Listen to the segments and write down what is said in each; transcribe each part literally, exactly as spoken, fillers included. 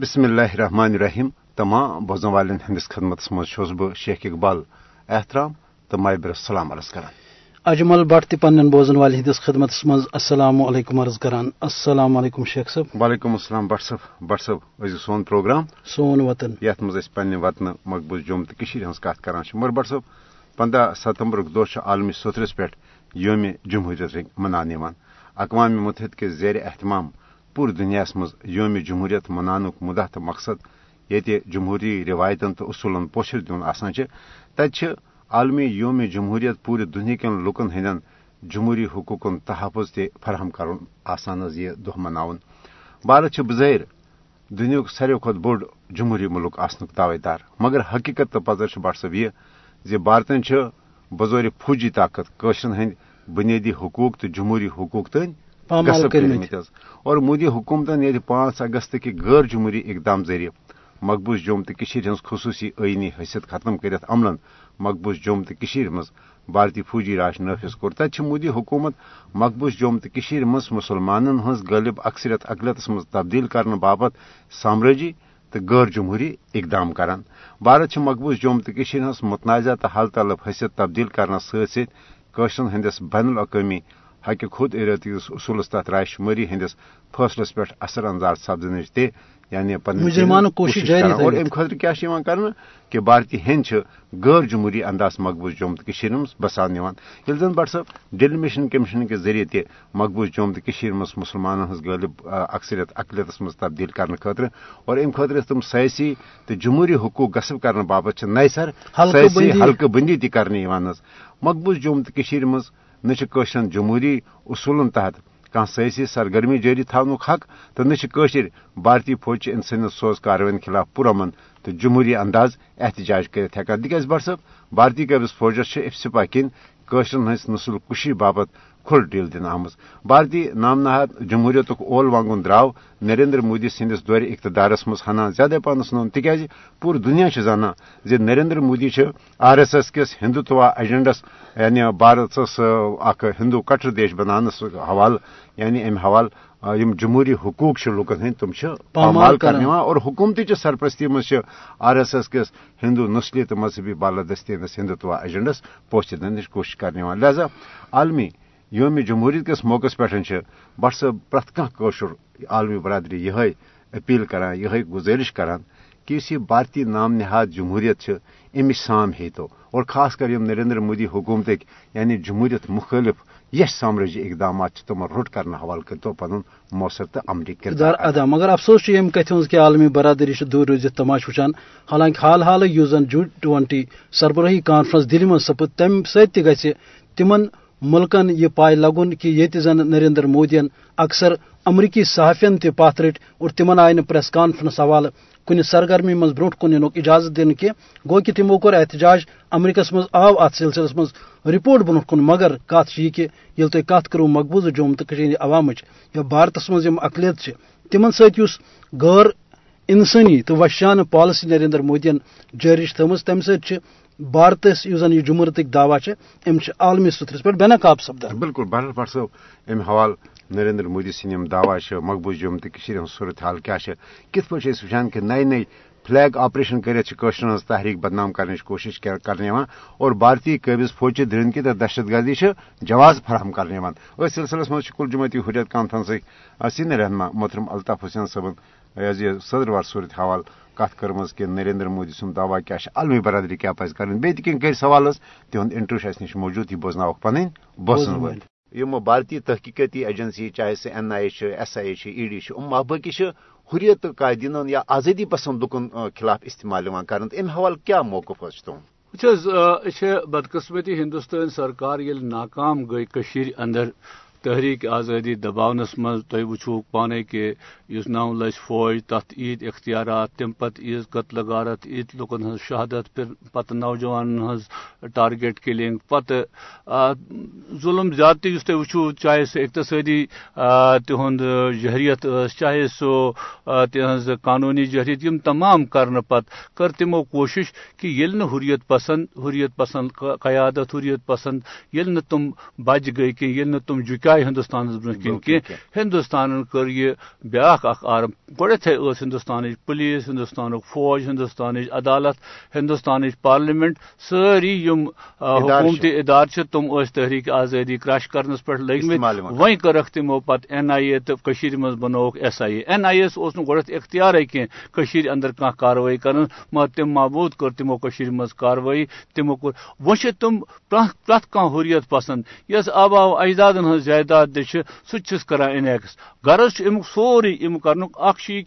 بسم اللہ الرحمن الرحیم. تمام بوزن والن ہندس خدمت مز شیخ اقبال احترام تو مابر السلام عرض کران. اجمل بٹ تہ پن بوزن والن ہندس خدمت مز السلام علیکم عرض کران. السلام علیکم شیخ صاحب. وعلیکم السلام بٹ صاحب. بٹ صاحب عزیز سون پروگرام سون وطن یت مز پنہ وطن مقبوض جوم تو کشیر ہنس کت کران. مگر بٹ صاحب پندہ ستمبر دہ عالمی سترس پہ یوم جمہوریت منان اقوام متحدہ کے زیر اہتمام پوری دنیا مز یوم جمہوریت منانک مدعا تو مقصد یہ جمہوری روایتن تو اصولن پوشر دون آسان تت عالمی یوم جمہوریت پوری دنیا کن لکن ہند جمہوری حقوقن تحفظ تہ فراہم کرن آسان یہ دہ مناون. بھارت بظاہر دنیا ساروی کھت بوڑ جمہوری ملک آسنک دعوے دار مگر حقیقت تو پذر بٹ صاحب یہ زی بھارتن بزور فوجی طاقت قشرن ہند بنیادی حقوق تو جمہوری حقوق تین اور مودی حکومتن یہ پانچ اگست کہ غیر جمہوری اقدام ذریعہ مقبوض جوم تو ہز خصوصی آئینی حیثیت ختم کرت عمل مقبوض جوم تو مز بھارتی فوجی راج نافذ کور. تت مودی حکومت مقبوض جوم تو مز مسلمانن ہز غالب اکثریت اقلیتس مز تبدیل کرنے باپت سامراجی تو غیر جمہوری اقدام کران. بھارت مقبوض جوم تو ہز متنازع تو حل طلب حیثیت تبدیل کرنے ساشرن ہندس بین الاقوامی حقہ خود ارادیس اصولس تحت رائے شماری ہندس فیصلس پہ اثر انداز سپدنچ تہ یعنی اور ام خاطر کیا کہ بھارتی ہند غیر جمہوری انداز مقبوض جوم تو بسان یل زن بٹ صاحب ڈیلیمیشن کمیشن کے ذریعہ تہ مقبوض جوم تو مز مسلمانوں ہز غالب اکثریت اقلیتس مز تبدیل کرنے خاطر اور ام خاطر تم سیاسی تو جمہوری حقوق غصب کرنے باپت نئے سر سیاسی حلقہ بندی تہ کرنے مقبوض جوم تو مز نشن جمہوری اصولن تحت کھانا سیاسی سرگرمی جاری تھانک حق تو نشر بھارتی فوج انسانیت سوز کاروائن خلاف پرامن تو جمہوری انداز احتجاج کرت ہکان. تاز بٹ صاحب بھارتی قبض فوجس افسپا کن قشرن ہز نسل کشی باپت کھل ڈیل دن آمز. بھارتی نام نہاد جمہوریت اول وانگن دراو نریندر مودی سندس دور اقتدارس مز ہنان زیادہ پانس نون تاز پور دنیا زانا زی Narendra Modi R S S کس ہندوتوا ایجنڈس یعنی بھارتس اخ ہندو کٹر دیش بنانس حوالہ یعنی ام حوالہ یم جمہوری حقوق لکن ہند تم پامال کرنے اور حکومتی چہ سرپرستی مز آر ایس ایس کس ہندو نسلی تو مذہبی بالادستی ہندوتوا ایجنڈس پوچھ دن کوشش کرنے. لہذا عالمی یوم جمہوریت کس موقع پہ بٹ صاحب پریت کھانشر عالمی برادری یہ اپیل کران یہ گزارش کران کہ اس یہ بھارتی نام نہاد جمہوریت امچ سام ہیتو اور خاص کر یم نریندر مودی حکومتک یعنی جمہوریت مخالف یہ سامرجی اقدامات تم روٹ کرنے حوالہ کرتو پن موثر تو عملی کردار ادا. مگر افسوس یم کت ہز کہ عالمی برادری دور روزت تماش وچان. حالانکہ حال حال یس زن جی ٹوینٹی سربراہی کانفرنس دل من سپد تم سی گز تمن ملکن یہ پائے لگن کہ یہ زن نریندر مودین اکثر امریکی صحافین تہ پتھ رٹ اور تمن آئی پریس کانفرنس حوالہ کن سرگرمی مز برو کن ینک اجازت دن کی گو کہ تمو کور احتجاج امریکس مز آو ات سلسلس مز رپورٹ برو کن. مگر کت یہ کہ یل تھی کت کرو مقبوض جوم تو عوامچ یا بھارتس مز اقلیت تمن ستس غیر انسانی تو وحشیانہ پالسی نریندر مودین جاری تم تم س بھارتس اس زن یہ جمہوریت دعویٰ ام عالمی سترس پہ بے نقاب سپدان. بالکل بہرحال بٹ صاحب ام حوالہ نریندر مودی سند دعویٰ مقبوض جوم تو صورت حال کیا کت پہ وچان کہ نئے نئے فلیگ آپریشن کرت ہز تحریک بدنام کرنے کوشش کرنے اور بھارتی قبض فوج چہ درندگی تو دہشت گردی جواز فراہم کرنے اس سلسلس مجھ کل جماعتی حریت کانفرنس سینئر رہنما محترم الطاف حسین صاحب یہ صدروار صورت حوال کت کرمز کہ نریندر مودی سن دعویٰ کیا عالمی برادری کیا پز کریں بیت کن کئی سوال تہد انٹرویو اس نش موجود یہ بوزناؤ پن بوزن ول یم بھارتی تحقیقاتی ایجنسی چاہے سہ N I A S I A E D ام باقی حریت قائدین یا آزادی پسند لکن خلاف استعمال کرن ام حوالہ کیا موقف بدقسمتی ہندوستان سرکار یل ناکام گئی کشیر اندر تحریک آزادی دباونس مز تھی وچو پانے کہ اس نو لچھ فوج تت عید اختیارات تم پتہ عیز قتل غارت عید لکن ہز شہادت پھر پتہ نوجوان ہز ٹارگیٹ کلنگ پتہ ظلم زیادتی اس تھی وچو چاہے سہ اقتصادی تہند جہریت چاہے سہ تہذ قانونی جہریت یم تمام کرنے پتہ کر تمو کوشش کہ یل نہ حریت پسند حریت پسند قیادت حریت پسند یل نہ تم بچ گئی کہ یل نہ تم جکا درائے ہندوستان برہ کی ہندوستان کر یہ بیاق اخ آرم گڈتھے اس ہندوستان پولیس ہندوستان فوج ہندوستان عدالت ہندوستان پارلیمنٹ ساری یم حکومتی ادارہ تم اس تحریک آزادی کراش کرنس پہ لگمت وی کرک تمو پتہ این آئی اے تو مز بنوک S I a N I اے اوس نو گڈ اختیارے کہیں اندر کھانا کاروی کرن مگر تم معبود کر تمو مز کاروی تمو وہ تم پریت کھانا حریت پسند یس آب آو اجدادن ہز جائیداد سس کران انیکس غرض امیک سوری ام کرنک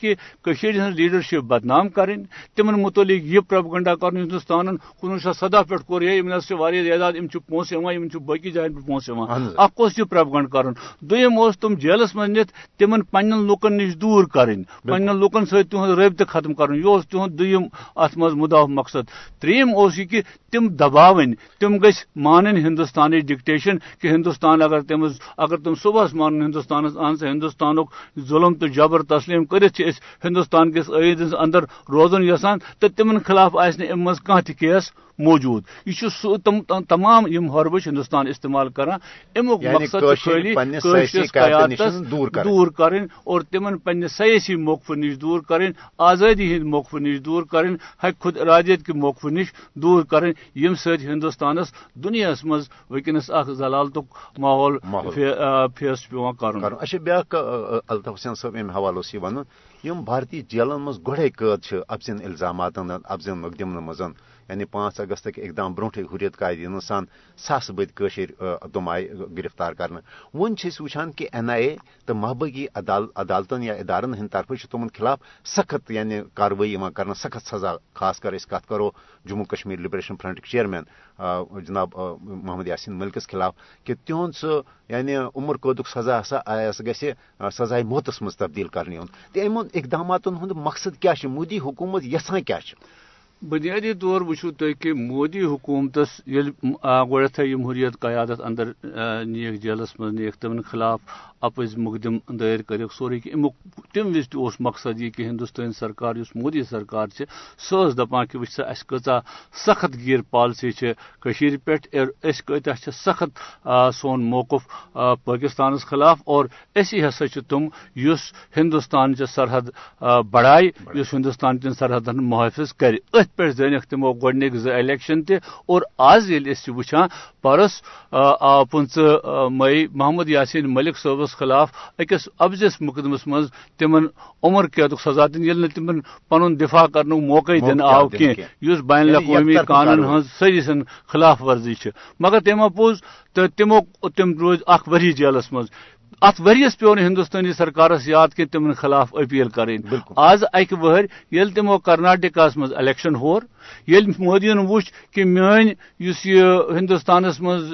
کہ لیڈرشپ بدنام کریں تمن متعلق یہ پروپیگنڈا کر ہندوستان کنوہ شیت سدہ پہ کور ہے واریاہ زیادہ ام پونسہ یوان باقی جائن پہ پونسہ اخ کس یہ پروپیگنڈ کر دم تم جیلس من نت تم پن لکن نش دور کریں پن لکن ست تہد رابطہ ختم کرن یہ تہد دم ات مز مداف مقصد تریم اس کہ تم دباؤن تم گھس مانن ہندوستان ڈکٹیشن کہ ہندوستان اگر تم اگر تم صبح مان ہندوستان اہم سا ہندوستان ظلم تو جبر تسلیم کرت ہندوستان کس عید اندر روزن یسان تو تمن خلاف آئے ام مز کھانا کیس موجود یہ سہ تمام یم حربش ہندوستان استعمال کران امیک مقصد خالی قیادت دور کریں اور تمن پنہ سیاسی موقفہ نش دور کریں آزادی ہند موقفہ نش دور کریں حق خود ارادیت کے موقفہ نش دور کریں یم سۭتۍ ہندوستانس دنیا مز وکنس اخ ضلالت ماحول فیس پیوان کرن اچھا بیاکھ الطاف حسین صاحب ام حوالہ سی ون یم بھارتی جیلن مز گڈے قید چھ ابزن الزاماتن ابزن مقدمن مز یعنی پانچ اگست اقدام برونٹ حریت قائدین سان سس بدر تم آئے گرفتار کرنے ون وچان کہ این آئی اے تو محبگی عدالتن یا ادارن ہند طرف تمن خلاف سخت یعنی کاروی کرنا سخت سزا خاص کر اس کت کرو جموں کشمیر لبریشن فرنٹک چیئرمین جناب محمد یاسین ملکس خلاف کہ تہد سہ یعنی عمر قدک سزا ہسا گھے سزائے موتس مز تبدیل کرنے ام اقدامات ہند مقصد کیا مودی حکومت یسان کیا بنیادی طور وچھو تھی کہ مودی حکومتس یل گڈتھے یم حریت قیادت اندر نیک جیلس مز نیک تمن خلاف اپز مقدم دائر کریک سوری کہ امیک تم وز تہ اوس مقصد یہ کہ ہندوستان سرکار یس مودی سرکار چھ سہ ٲس دپان کہ وچھ سا اَسہِ کۭژاہ سخت گیر پالسی چھِ کٔشیٖرِ پٮ۪ٹھ أسۍ کۭتیاہ چھِ سخت سون موقف پٲکِستانَس خلاف اور أسی ہسا چھِ تم یُس ہندوستان چہِ سرحد بڑایہِ یُس ہندوستان چٮ۪ن سرحدن محافظ کرِ أتھۍ پہ زینکھ تمو گۄڈنِکۍ زٕ الیکشن تہِ اور آز ییٚلہِ أسۍ چھِ وٕچھان پرس آو پٕنٛژٕ مئی محمد یاسین ملک صٲبس خلاف أکِس ابزس مقدمس منٛز تمن عمر قیدُک سزا دِنہٕ ییٚلہِ نہٕ تمن پنُن دفاع کرنُک موقعے دِنہٕ آو کینٛہہ یُس بین الاقوٲمی قانون ہٕنٛز سٲرِسن خلاف ورزی چھِ مگر تمو پوٚز تہٕ تمو تم روٗدۍ اکھ ؤری جیلس منٛز ات ورس پیو ہندوستانی سرکارس یاد کہ تمن خلاف اپیل کریں آز اکہ وہر یل تمو کرناٹکا مز الیکشن ہور یل مودی وچھ کہ میون اس یہ ہندوستانس مز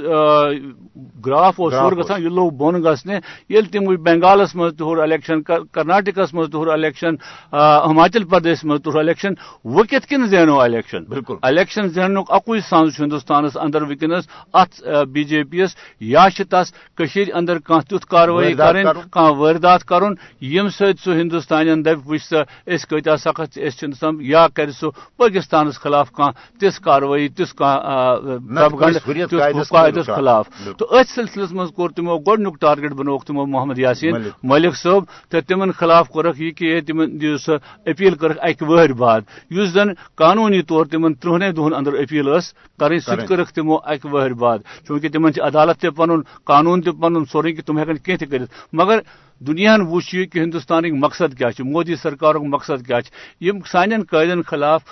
گراف اور شور گسان یہ لو بون گسنے یل تم بنگالس مز تہور الیکشن کرناٹکا مز تہور الیکشن ہماچل پردیش مز تہور الیکشن وہ کت کن زینو الیکشن بالکل الیکشن زینک اکوئی سانز ہندوستانس اندر وکنس ات بی جے پی یس یا تس کشیر اندر کان تیتھ کاروی کھانا واردات کرن یم سۭتۍ سُہ ہندوستانین دپ وٕچھ سا أسۍ کۭتیاہ سخت أسۍ چھِ نہٕ یا کَرِ سُہ پٲکِستانَس خلاف کانٛہہ تِژھ کاروٲیی تِژھ کانٛہہ قاعدَس خلاف تہٕ أتھۍ سِلسِلَس منٛز کوٚر تِمو گۄڈنیُک ٹارگیٹ بنووُکھ تِمو محمد یاسیٖن مٔلِک صٲب تہٕ تِمن خلاف کوٚرُکھ یہِ کہِ تِمن دِیِو سۄ أپیٖل کٔرٕکھ اَکہِ ؤہٕرۍ بعد یُس زَن قانوٗنی طور تِمن تٕرٛہنٕے دۄہَن اندر أپیٖل ٲس کَرٕنۍ سُہ تہِ کٔرٕکھ تِمو اَکہِ ؤہٕرۍ بعد چوٗنٛکہِ تِمن چھِ عدالت تہِ پنُن قانوٗن تہِ پنُن سورُے کہِ تِم ہٮ۪کن کینٛہہ تہِ مگر دنیا وچھ یہ کہ ہندوستانک مقصد کیا چھ مودی سرکارک مقصد کیا چھ یم سانین قائدن خلاف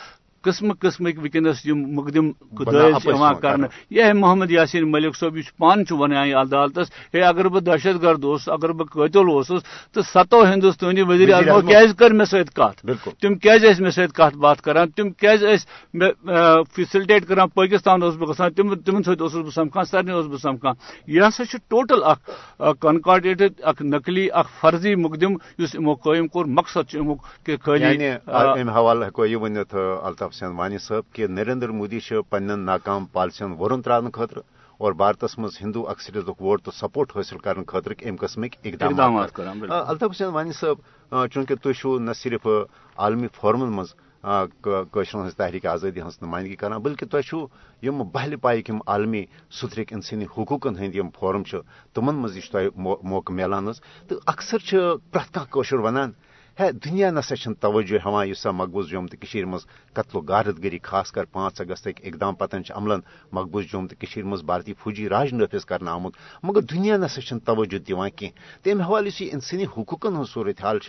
قسم قسمک وکنس یم مقدم کرنے یہ محمد یاسین ملک صاحب یہ پان ونان عدالتس ہے اگر بہ دہشت گرد اوس اگر بہ قاتل اوسس تو ستو ہندوستانی وزیر اعظمو کیاز کر مے سۭتۍ کتھ تم کیاز ٲسۍ مے سۭتۍ کتھ بات کران تم کیاز ٲسۍ فیسلٹیٹ کران پاکستان اوس بہ گژھان تم تمن سۭتۍ اوسس بہ سمکھان سارنی اوسس بہ سمکھان یہ ہسا چھ ٹوٹل اکھ کنکارڈیٹڈ اکھ نقلی اکھ فرضی مقدم یُس یِمو قٲیِم کوٚر مقصد چھ امیُک کہ خٲلی امہِ حوالہٕ ہٮ۪کو یہِ ؤنِتھ الطاف حسین وانی صاحب کہ نریندر مودی پن ناکام پالسین ورن تران خاطر اور بھارتس مز ہندو اکثریت ووٹ تو سپورٹ حاصل کرنے خاطر ام قسمک اقدامات الطاف حسین وانی صاحب چونکہ تھی چھو نہ صرف عالمی فورمن مز کشرن ہز تحریک آزادی ہز نمائندگی کران بلکہ تم بہل پائک عالمی سترک انسانی حقوقن ہند فورم تمن مز موقع ملان تو اکثر پریت کھانشر ونان ہے دنیا نسا توجہ ہاں اس سا مقبوض جوم تو مز قتل و غارت گری خاص کر پانچ اگست اقدام پتن عملن مقبوض جوم تو مز بھارتی فوجی راج نافذ کرنا آمت مگر دنیا نسا توجہ دان کی تمہ حوالہ اس یہ انسانی حقوقن ہند صورت حال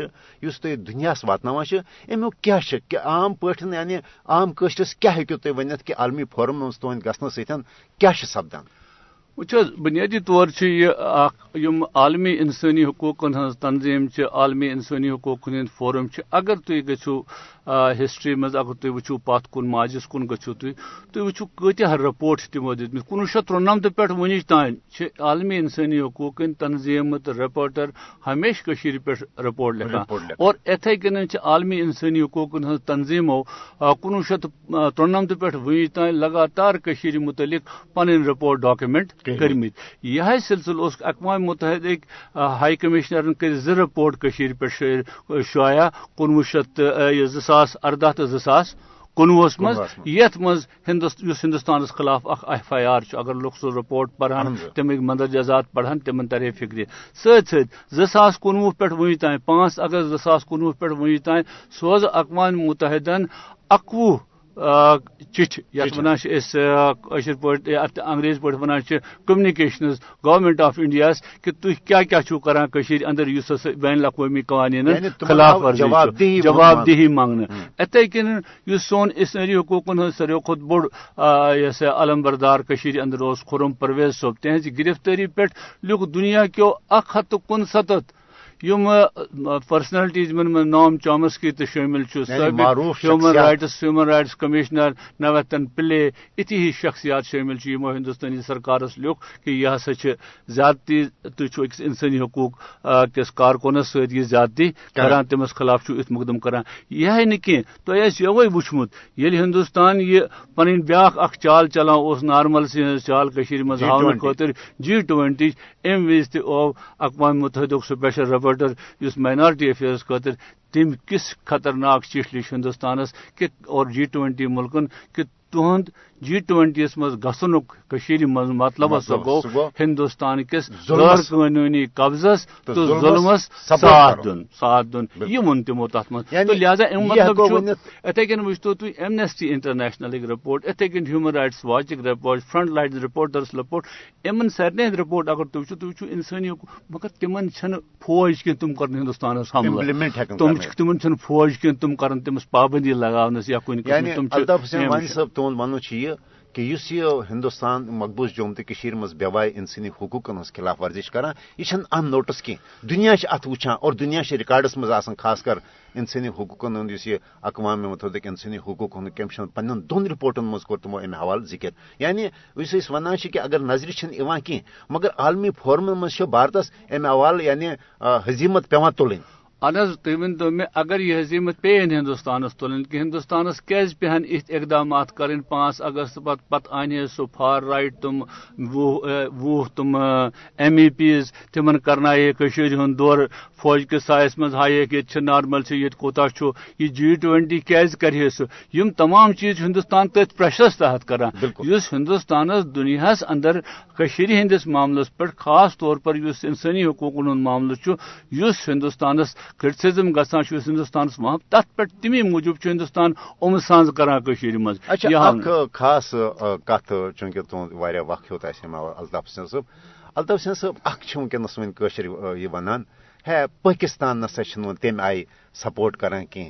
اس تھی دنیاس واتنوان امیک کیا کہ عام پاٹ یعنی عام قشرس کیا ہوں تھی ورنت کہ عالمی فورم مز تہد گھن ستن کیا سپدان وچ بنیادی طور یہ عالمی انسانی حقوقن ہز تنظیم عالمی انسانی حقوقن ہند فورم اگر تھی گو ہسٹری مز اگر تھی وچو پت کن ماجس کن گو تھی تھی وچو کتہ رپورٹ تمو دتمت کنوہ شیت ترنمت پہ ونچ تان عالمی انسانی حقوق ہند تنظیم تو رپورٹر ہمیشہ پہ رپورٹ لکھان اور اتھے کن عالمی انسانی حقوقن ہز تنظیمو کنوہ شیت ترنمت پہ ونچ تان لگاتار متعلق پن رپورٹ ڈاکومنٹ کرمت یہ سلسلہ اس اقوام متحدہ ہائی کمشنرن کر زر رپورٹ پہ شائع کنوہ شیت زاس اردہ تو زاس کنوہس مز یت مز ہندوستان خلاف اخ ایف آئی آر اگر لوگ سو رپورٹ پڑھان تمیک مندرجات پڑھان تمن ترے فکری ست ساس کنوہ پہ ون تین پانچ اگست زاس کنوہ پہ ون تین سوز اقوام متحدہ اکوہ چٹھ یس ونان پہ انگریز پہ ونان کمیونکیشنز گورنمنٹ آف انڈیا کہ تھی کیا کیا کران کشیر اندر اس بین الاقوامی قوانین خلاف ورزی جواب دہی مانگنے اتھے کن اس سون اسنری حقوقن ہند ساروی کھوتہ بوڑ یس علمبردار کشیر اندر اس خرم پرویز صوب تہذ گرفتاری پہ لوگ دنیا کیو اک ہتھ کنستھ یم پرسنلٹیز من من نام چامسکی تو شامل human rights human rights commissioner نوتن پلے اتی ہی شخصیات شامل یمو ہندوستانی سرکارس لیوک کہ یہ ہسا زیادتی تھی اکس انسانی حقوق کس کارکنس ست یہ زیادتی کران تمس خلاف ات مقدم کران یہ نی تھی یوے وچمت یل ہندوستان یہ پن بیاق اخ چال چلان اس نارمل سی چال کشیر مز ہاون خاطر جی ٹوینٹی ام وز تہ اقوام متحدہ سپیشل رپورٹ اس مائنارٹی افیئرس خاطر تم کس خطرناک چٹھ لچھ ہندوستانس کہ اور جی ٹوینٹی ملکن کہ تہد جی ٹوینٹیس مز گھنک مز مطلب سو گو ہندوستان کس غیر قانونی قبضس تو ظلمس ساتھ دن ساتھ دن یہ وون تمو تر مز تو لہذا امی مطلب اتھے کن وچتو تھی ایمنیسٹی انٹرنیشنلک رپورٹ اتھے کن ہیومن رائٹس واچک report front line reporters report ان سارے ہند رپورٹ اگر تم وچو تم وچو انسانی مگر تمن فوج کن تم کر ہندوستانس حملہ تم تمن فوج کن تم کر تمس پابندی لگاونس یا کن تہد ون یہ کہ اس یہ ہندوستان مقبوض جوم تو مز بےوائے انسانی حقوقن ہز خلاف ورزش کران یہ ان نوٹس کی دنیا ات وچان اور دنیا ریکارڈس مز آسان خاص کر انسانی حقوقن ہند اس یہ اقوام متحدہ انسانی حقوق ہند کمیشن پنن دون رپورٹن مز کور تمو امہ حوالہ ذکر یعنی اس ونان کہ اگر نظر چھن کی مگر عالمی فورمن مز بھارتس امہ حوالہ یعنی ہزیمت پیوان تلن اہم تھی ونتو مے اگر یہ ہزیمت پی ہندوستانس تلن کہ ہندوستانس کیاز پہن ات اقدامات کریں پانچ اگست پت پتہ انہ سو فار رائٹ تم ووہ تم ایم ای پیز تمن کرنائے کشیر ہند دور فوج کے سائس مز ہائیک یہ نارمل یہ کوتہ یہ جی ٹوینٹی کیاز کرہ سو یم تمام چیز ہندوستان تت پریشرس تحت کران اس ہندوستانس دنیاس اندر کشیر ہندس معاملس پہ خاص طور پر اس انسانی حقوقن ہند معاملہ اس ہندوستانس کرٹسزم گسان چھ ہندوستانس ماہ تت پہ تمے موجوب چھ ہندوستان عم سان کران کشیر مز خاص کت چونکہ تہد واریاہ وقت ہوت اہم الطاف حسین صٲب الطاف حسین صٲب اخ ونکس ون کشر یہ ونان ہے پاکستان نسا تمہ آئی سپورٹ کران کی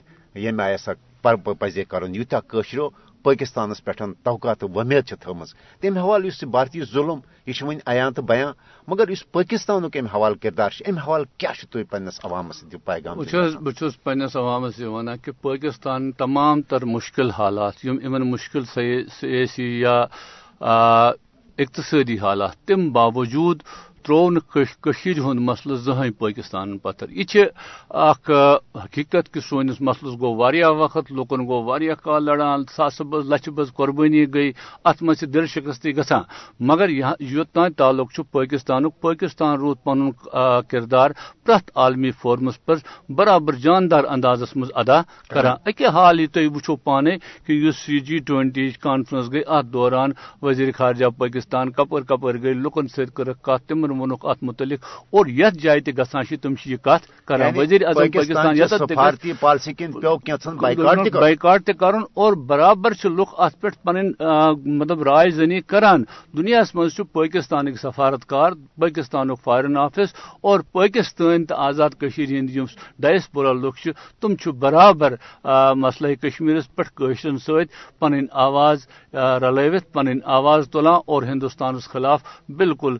یم آئی ہسا پزے کرن یوتہ کشرو پاکستانس پہ توقع تو ومید تھم تم حوالہ اس بھارتی ظلم یہ ون عیاں تو بیاں مگر اس پاکستان امہ حوالہ کردار امہ حوالہ کیا تھی پنس عوامس پیغام بہت پنس عوامس یہ ونان کہ پاکستان تمام تر مشکل حالات ان مشکل سیاسی یا اقتصادی حالات تم باوجود ترو نشر ہند مسل زہن پاکستان پتھر. یہ حقیقت کہ سونس مسلس گو واریاہ وقت لوکن گو واریاہ کال لڑان ساس بز لچھ بز قربانی گئی ات مجھ دل شکستی گھان مگر یوتان تعلق چھ پاکستان پاکستان رود پن کردار پریت عالمی فورمس پر برابر جاندار انداز مز ادا کران. اکہ حال یہ تھی وچو پانے کہ اس سی جی ٹوینٹی کانفرنس گئی ات دوران وزیر خارجہ پاکستان کپر کپر گئی لکن سر کر کت تمن ونک ات متعلق اور یت جائے تہ گھان تم یہ کت کر وزیر اعظم پاکستان بائیکاٹ تہ کر اور برابر لوگ ات پہ پن مطلب رائے زنی کران. دنیا مز پاکستان سفارت کار پاکستان فارن آفس اور پاکستان تو آزاد کشمیر ہند ڈایسپورا لوگ تم برابر مسئلہ کشمیرس پہ قشرن ست پن آواز رلوت پن آواز تلان اور ہندوستان خلاف بالکل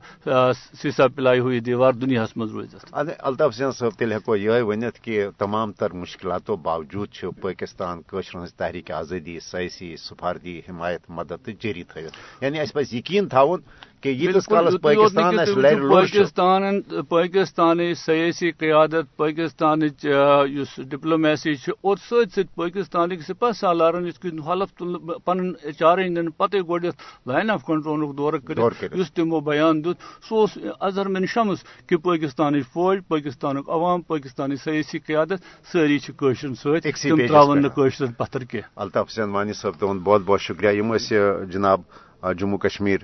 سیسا پلائی ہوئی دیوار دنیا مز روزت. الطاف سین صاحب تیل ہوں یہ ونتھ کہ تمام تر مشکلاتوں باوجود پاکستان قشرن تحریک آزادی سیاسی سفارتی حمایت مدد تو جاری تھوت یعنی اس پہ یقین تھون کہ پاکستان پاکستان سیاسی قیادت پاکستان ڈپلومیسی اور ست ست پاکستان سپہ سالارن حلف پن چار اندین پتہ گوڈ لائن آف کنٹرول دور اس تمو بیان دت سوس اظہر من شمس کہ پاکستان فوج پاکستان عوام پاکستان سیاسی قیادت ساری قشر ستم تراون قشر پتھر کی. الطاف حسین وانی صاحب تہد بہت بہت شکریہ. یم جناب جموں کشمیر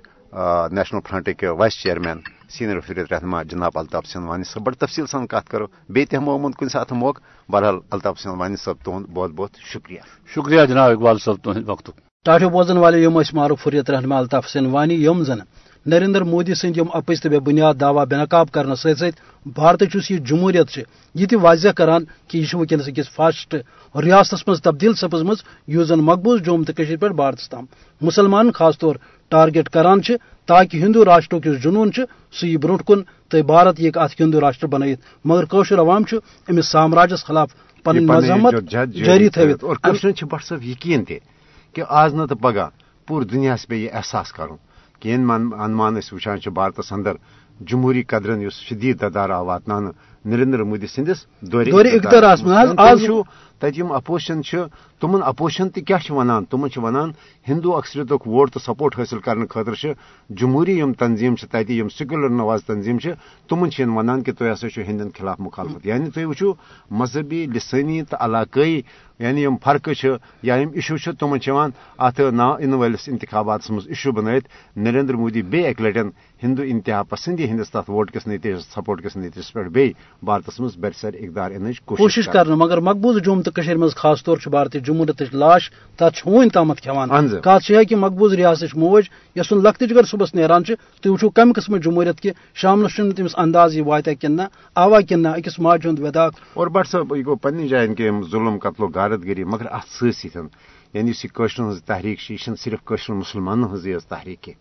نیشنل فرنٹ کے وائس چیئرمین سینئر فکرت رہنما جناب الطاف حسین وانی صاحب بڑ تفصیل سان کت کرو بیت ہمو امن کن ساتھ موقع. بہرحال الطاف حسین وانی صاحب تہد بہت بہت شکریہ. شکریہ جناب اقبال صاحب تہد وقت. ٹاٹو بوزن والے یم معروف فریت رہنما الطاف حسین وانی یم زن نریندر مودی سند یم اپز تو بے بنیاد دعویٰ بے نقاب کرنے ست بھارت اس یہ جمہوریت یہ تہ واضح کران کہ یہ ونکس اکس فاسٹ ریاستس مز تبدیل سپزمز اس زن مقبوض جوم تو کشمیر پہ بھارتس تام مسلمان خاص طور ٹارگیٹ کران تاکہ ہندو راشٹر یس جنون سہ یہ برو کن تو بھارت یہ ات ہندو راشٹر بنائت مگر قشر عوام امس سامراجس خلاف پن مذمت جاری تھوت. اور قشرن بٹ صاحب یقین تہ کہ آج نہ تو پگہ پور دنیا پہ یہ احساس کرو کہ ان انمان وچان بھارتس اندر جمہوری قدرن اس شدید ددار آو واتنان نریندر مودی سندس دور اقتدار تم اپوزیشن تمن اپوزیشن تہ کیا ونان تمن ونان ہندو اکثریت ووٹ تو سپورٹ حاصل کرنے خاطر جمہوری یم تنظیم تتہ یم سیکولر نواز تنظیم تمن ونان کہ تھی ہسا ہندین خلاف مخالفت یعنی تھی وچو مذہبی لسانی تو علاقائی یعنی یم فرقہ یا یم اِشوٗ تمہ ات نا ان ولس انتخابات مز اِشوٗ بنائت نریندر مودی بی اک لٹن ہندو انتہا پسندی ہندس تر ووٹ کس نتیجس سپورٹ کس نتیجس پہ بی بھارتس مز برسر اقدار انچ کوشش کر مگر مقبوض جوم تو کشمیر مز خاص طور بھارتی جمہوریت لاش تر ون تام کھان کت یہ کہ مقبوض ریاست موج یس لکتچ گھر صبح نیران تھی وچو کم قسم جمہوریت کہ شامس تمس انداز یہ واتیا کن نا آوا کن نا اکس ماجہ ہند وداخ. اور بٹ صاحب یہ گو پنہ جائن کہ ظلم قتل غارت گری مگر ات سن یعنی اس قشر ہز تحریک یہ صرف قشر مسلمان ہز تحریک کی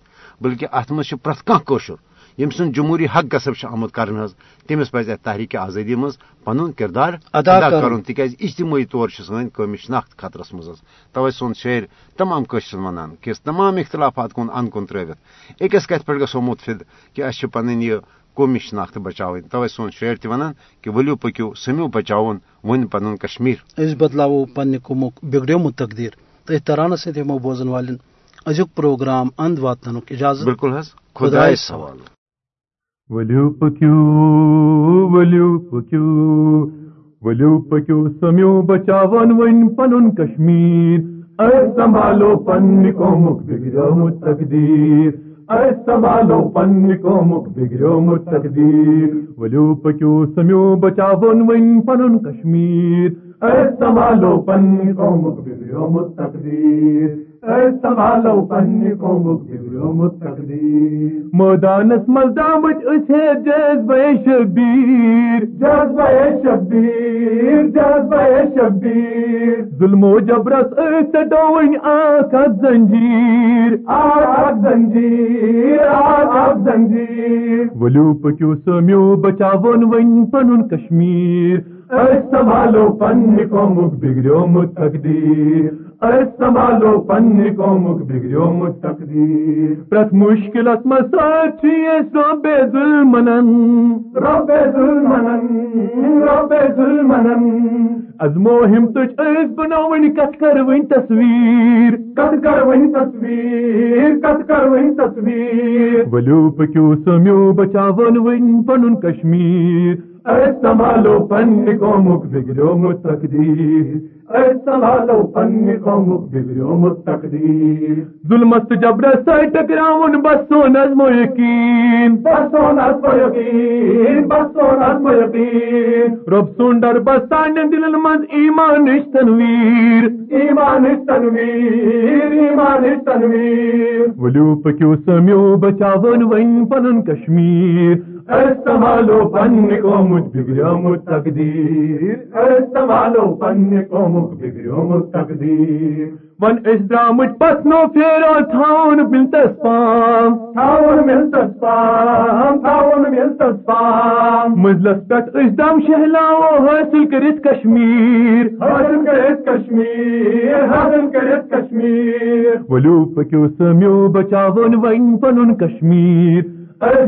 بلکہ ات مز پریت کھانا قشر یم سن جمہوری حق غصب آمد کرنے حض تمس پزِ ات تحریک آزادی مز پن کردار ادا کر تاز اجتماعی طور سن قومی شناخت خطرس مز توے سون شعر تمام قشر ونان کہ تمام اختلافات کن ان کن ترٲوِتھ أکِس کتھ پہ گھو متفد کہ اَسہِ چھِ پنٕنۍ یہِ قومی شناخت بچاؤ توے سون شعر تہ ونان کہ ؤلِو پٔکِو سمیو بچاؤن ون پن کشمیر. أسۍ بدلاوو پننہِ قومُک بِگڑیومُت تقدیٖر تہٕ أتھۍ ترانس سۭتۍ ہیٚمو بوزن والٮ۪ن أزیُک پروگرام انٛد واتناونُک اجازت. بالکل حظ خۄدایَس سوال. ؤلِو پٔکِو ؤلِو پٔکِو ؤلِو پٔکِو سمیو بچاوان وۄنۍ پنُن کشمیٖر أسۍ سنٛبھالو پننہِ قومُک بِگڑیومُت تقدیٖر أسۍ سنٛبھالو پننہِ قومُک بِگڑیومُت تقدیٖر ؤلِو پٔکِو سمیو بچاوان وۄنۍ پنُن کشمیٖر أسۍ سنٛبھالو پننہِ قومُک بِگڑیومُت تقدیٖر أسۍ سنٛبھالو پننہِ قومُک بِگڑیومُت تقدیٖر مٲدانس منٛز درٛامٕتۍ أسۍ ہے جذبۂ شبیر جذبۂ شبیر جذبۂ شبیر ظلم و جبرس أسۍ ژٹو وۄنۍ اکھ اکھ زنجیٖر اکھ اکھ زنجیٖر اکھ اکھ زنجیٖر ؤلِو پٔکِو سمیو بچاوون وۄنۍ پنُن کشمیٖر أسۍ سنٛبھالو پننہِ قومُک بِگڑیومُت تقدیٖر سنبھالو پنی کو مک بگڑو مجھ تقدیر پرت مشکلت مساچیے رب ظلمنن رب ظلمنن رب ظلمنن از موہم تج اس بناون کت کرون تصویر کت کرون تصویر کت کرون تصویر ولو پکیو سمیو بچاون ون پنن کشمیر اے سنبھالو پنی کو مک بگڑو مجھ تقدیر سنبھالو پنہ قومک بگڑیومُت تقدیر ظلمت جبرس سۭتۍ ٹکراوُن بس سون عزمو یقین بس سون عزمو یقین بس سون عزمو یقین رب سُنٛد ڈر بس سانٮ۪ن دِلن منٛز ایٖمانٕچ تنویٖر ایٖمانٕچ تنویٖر ایٖمانٕچ تنویٖر ؤلِو پٔکِو سمیو بچاوُن وۄنۍ پنُن کشمیٖر سنبھالو پنہ قومک بگڑیومُت تقدیر سنبھالو پنہ قومک بگڑیومُت تقدیر ون أسۍ درٛامٕتۍ پتنو پھیرو تھاوُن مِلتس پام تھاوُن مِلتس پام تھاوُن مِلتس پام منزلس پٮ۪ٹھ أسۍ دم شہلاوو حٲصِل کٔرِتھ کشمیٖر حٲصِل کٔرِتھ کشمیٖر حٲصِل کٔرِتھ کشمیٖر ؤلِو پٔکِو سمیو بچاوُن وۄنۍ پنُن کشمیٖر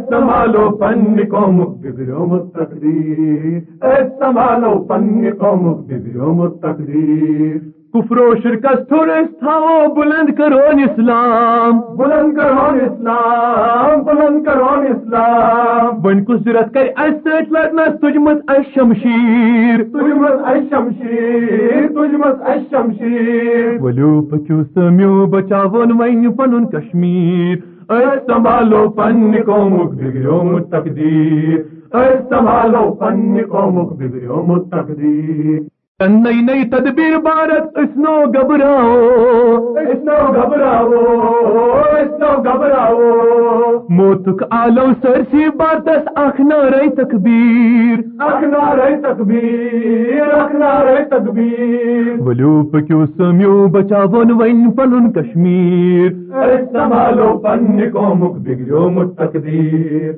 سنبھالو پنہ قومک بگڑیومُت تقدیر سنبھالو پنہ قومک بگڑیومُت تقدیر کفر و شرکت تھوڑ تھاو بلند کرون اسلام بلند کرون اسلام بلند کرون اسلام ون کُس ضرورت کر اس سۭتۍ لڑنس تُجمٕژ اَسہِ شمشیٖر تُجمٕژ اَسہِ شمشیٖر تُجمٕژ اَسہِ شمشیٖر ؤلِو پٔکِو سمیو بچاوُن وۄنۍ پنُن کشمیٖر سنبھالو پنہ قومک بگڑیومُت تقدیر سنبھالو پنہ قومک بگڑیومُت تقدیر نئی نئی تدبیر بھارت اس نو گھبراؤ اس نو گھبراؤ اس نو گھبراؤ موتک آلو سرسی بھارتس اکھ نعرہ تکبیر اکھ نعرہ تکبیر اکھ نعرہ تکبیر ؤلِو پٔکِو سمیو بچاوُن وۄنۍ پنُن کشمیٖر سنبھالو پنہ قومک بگڑیومُت تقدیر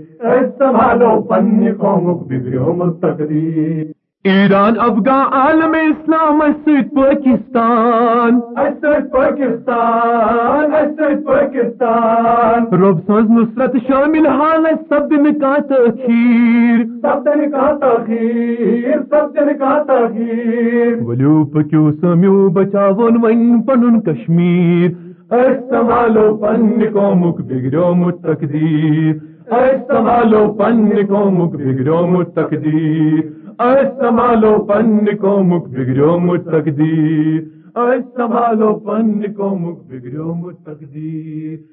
سنبھالو پنہ قومک بگڑیومُت تقدیر ایران افغان عالم اسلام اَسہِ سۭتۍ پٲکِستان اَسہِ سۭتۍ پٲکِستان اَسہِ سۭتۍ پٲکِستان رۄب سٕنٛز نُصرت شٲمِل حالَس سَپدِنہٕ کانٛہہ تٲخیٖر سَپدِنہٕ کانٛہہ تٲخیٖر سَپدِنہٕ کانٛہہ تٲخیٖر ؤلِو پٔکِو سمیو بچاوُن وۄنۍ پنُن کشمیٖر سنبھالو پنہ قومک بگڑیومُت تقدیر سنبھالو پنہ قومک بگڑیومُت تقدیر سنبھالو پنہ قومک بگڑیومُت تقدیر سنبھالو پنہ قومک بگڑیومُت تقدیر